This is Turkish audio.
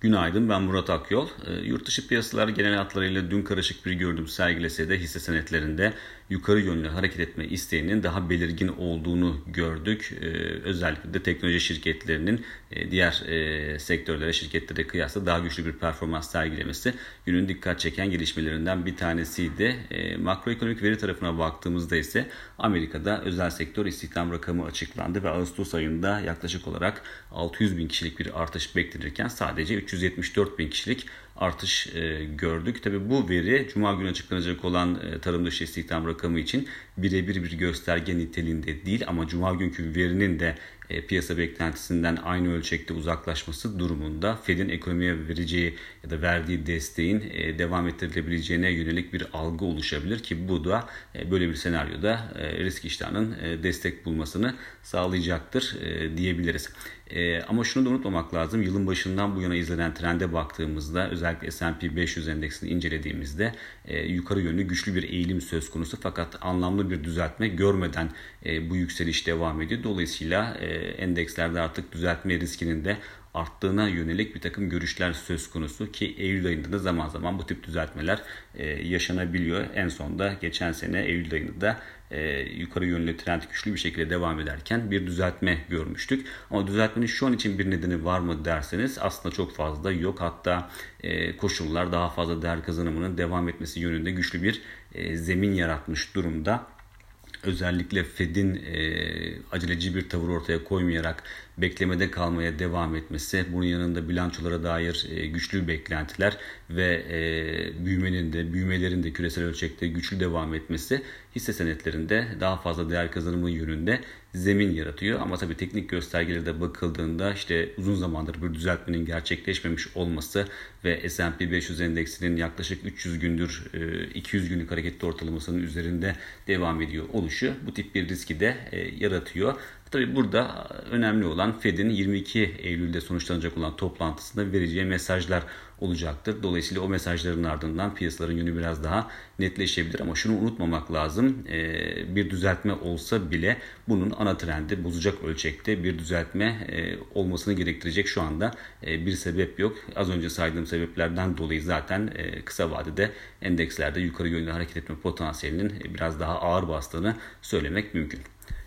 Günaydın, ben Murat Akyol. Yurtdışı piyasalar genel hatlarıyla dün karışık bir görünüm sergilese de hisse senetlerinde yukarı yönlü hareket etme isteğinin daha belirgin olduğunu gördük. Özellikle de teknoloji şirketlerinin diğer sektörlere, şirketlere kıyasla daha güçlü bir performans sergilemesi günün dikkat çeken gelişmelerinden bir tanesiydi. Makroekonomik veri tarafına baktığımızda ise Amerika'da özel sektör istihdam rakamı açıklandı ve Ağustos ayında yaklaşık olarak 600 bin kişilik bir artış beklenirken sadece 374 bin kişilik artış gördük. Tabii bu veri Cuma günü açıklanacak olan tarım dışı istihdam rakamı için birebir bir gösterge niteliğinde değil ama Cuma günkü verinin de piyasa beklentisinden aynı ölçekte uzaklaşması durumunda Fed'in ekonomiye vereceği ya da verdiği desteğin devam ettirilebileceğine yönelik bir algı oluşabilir ki bu da böyle bir senaryoda risk iştahının destek bulmasını sağlayacaktır diyebiliriz. Ama şunu da unutmamak lazım. Yılın başından bu yana izlenen trende baktığımızda özellikle S&P 500 endeksini incelediğimizde yukarı yönlü güçlü bir eğilim söz konusu fakat anlamlı bir düzeltme görmeden bu yükseliş devam ediyor. Dolayısıyla endekslerde artık düzeltme riskinin de arttığına yönelik bir takım görüşler söz konusu ki Eylül ayında da zaman zaman bu tip düzeltmeler yaşanabiliyor. En son da geçen sene Eylül ayında da yukarı yönlü trend güçlü bir şekilde devam ederken bir düzeltme görmüştük. Ama düzeltmenin şu an için bir nedeni var mı derseniz aslında çok fazla yok. Hatta koşullar daha fazla değer kazanımının devam etmesi yönünde güçlü bir zemin yaratmış durumda. Özellikle Fed'in aceleci bir tavır ortaya koymayarak beklemede kalmaya devam etmesi, bunun yanında bilançolara dair güçlü beklentiler ve büyümelerin de küresel ölçekte güçlü devam etmesi hisse senetlerinde daha fazla değer kazanımı yönünde zemin yaratıyor. Ama tabii teknik göstergelere de bakıldığında işte uzun zamandır bir düzeltmenin gerçekleşmemiş olması ve S&P 500 endeksinin yaklaşık 300 gündür 200 günlük hareketli ortalamasının üzerinde devam ediyor oluşu bu tip bir riski de yaratıyor. Tabii burada önemli olan Fed'in 22 Eylül'de sonuçlanacak olan toplantısında vereceği mesajlar olacaktır. Dolayısıyla o mesajların ardından piyasaların yönü biraz daha netleşebilir. Ama şunu unutmamak lazım. Bir düzeltme olsa bile bunun ana trendi bozacak ölçekte bir düzeltme olmasını gerektirecek şu anda bir sebep yok. Az önce saydığım sebeplerden dolayı zaten kısa vadede endekslerde yukarı yönlü hareket etme potansiyelinin biraz daha ağır bastığını söylemek mümkün.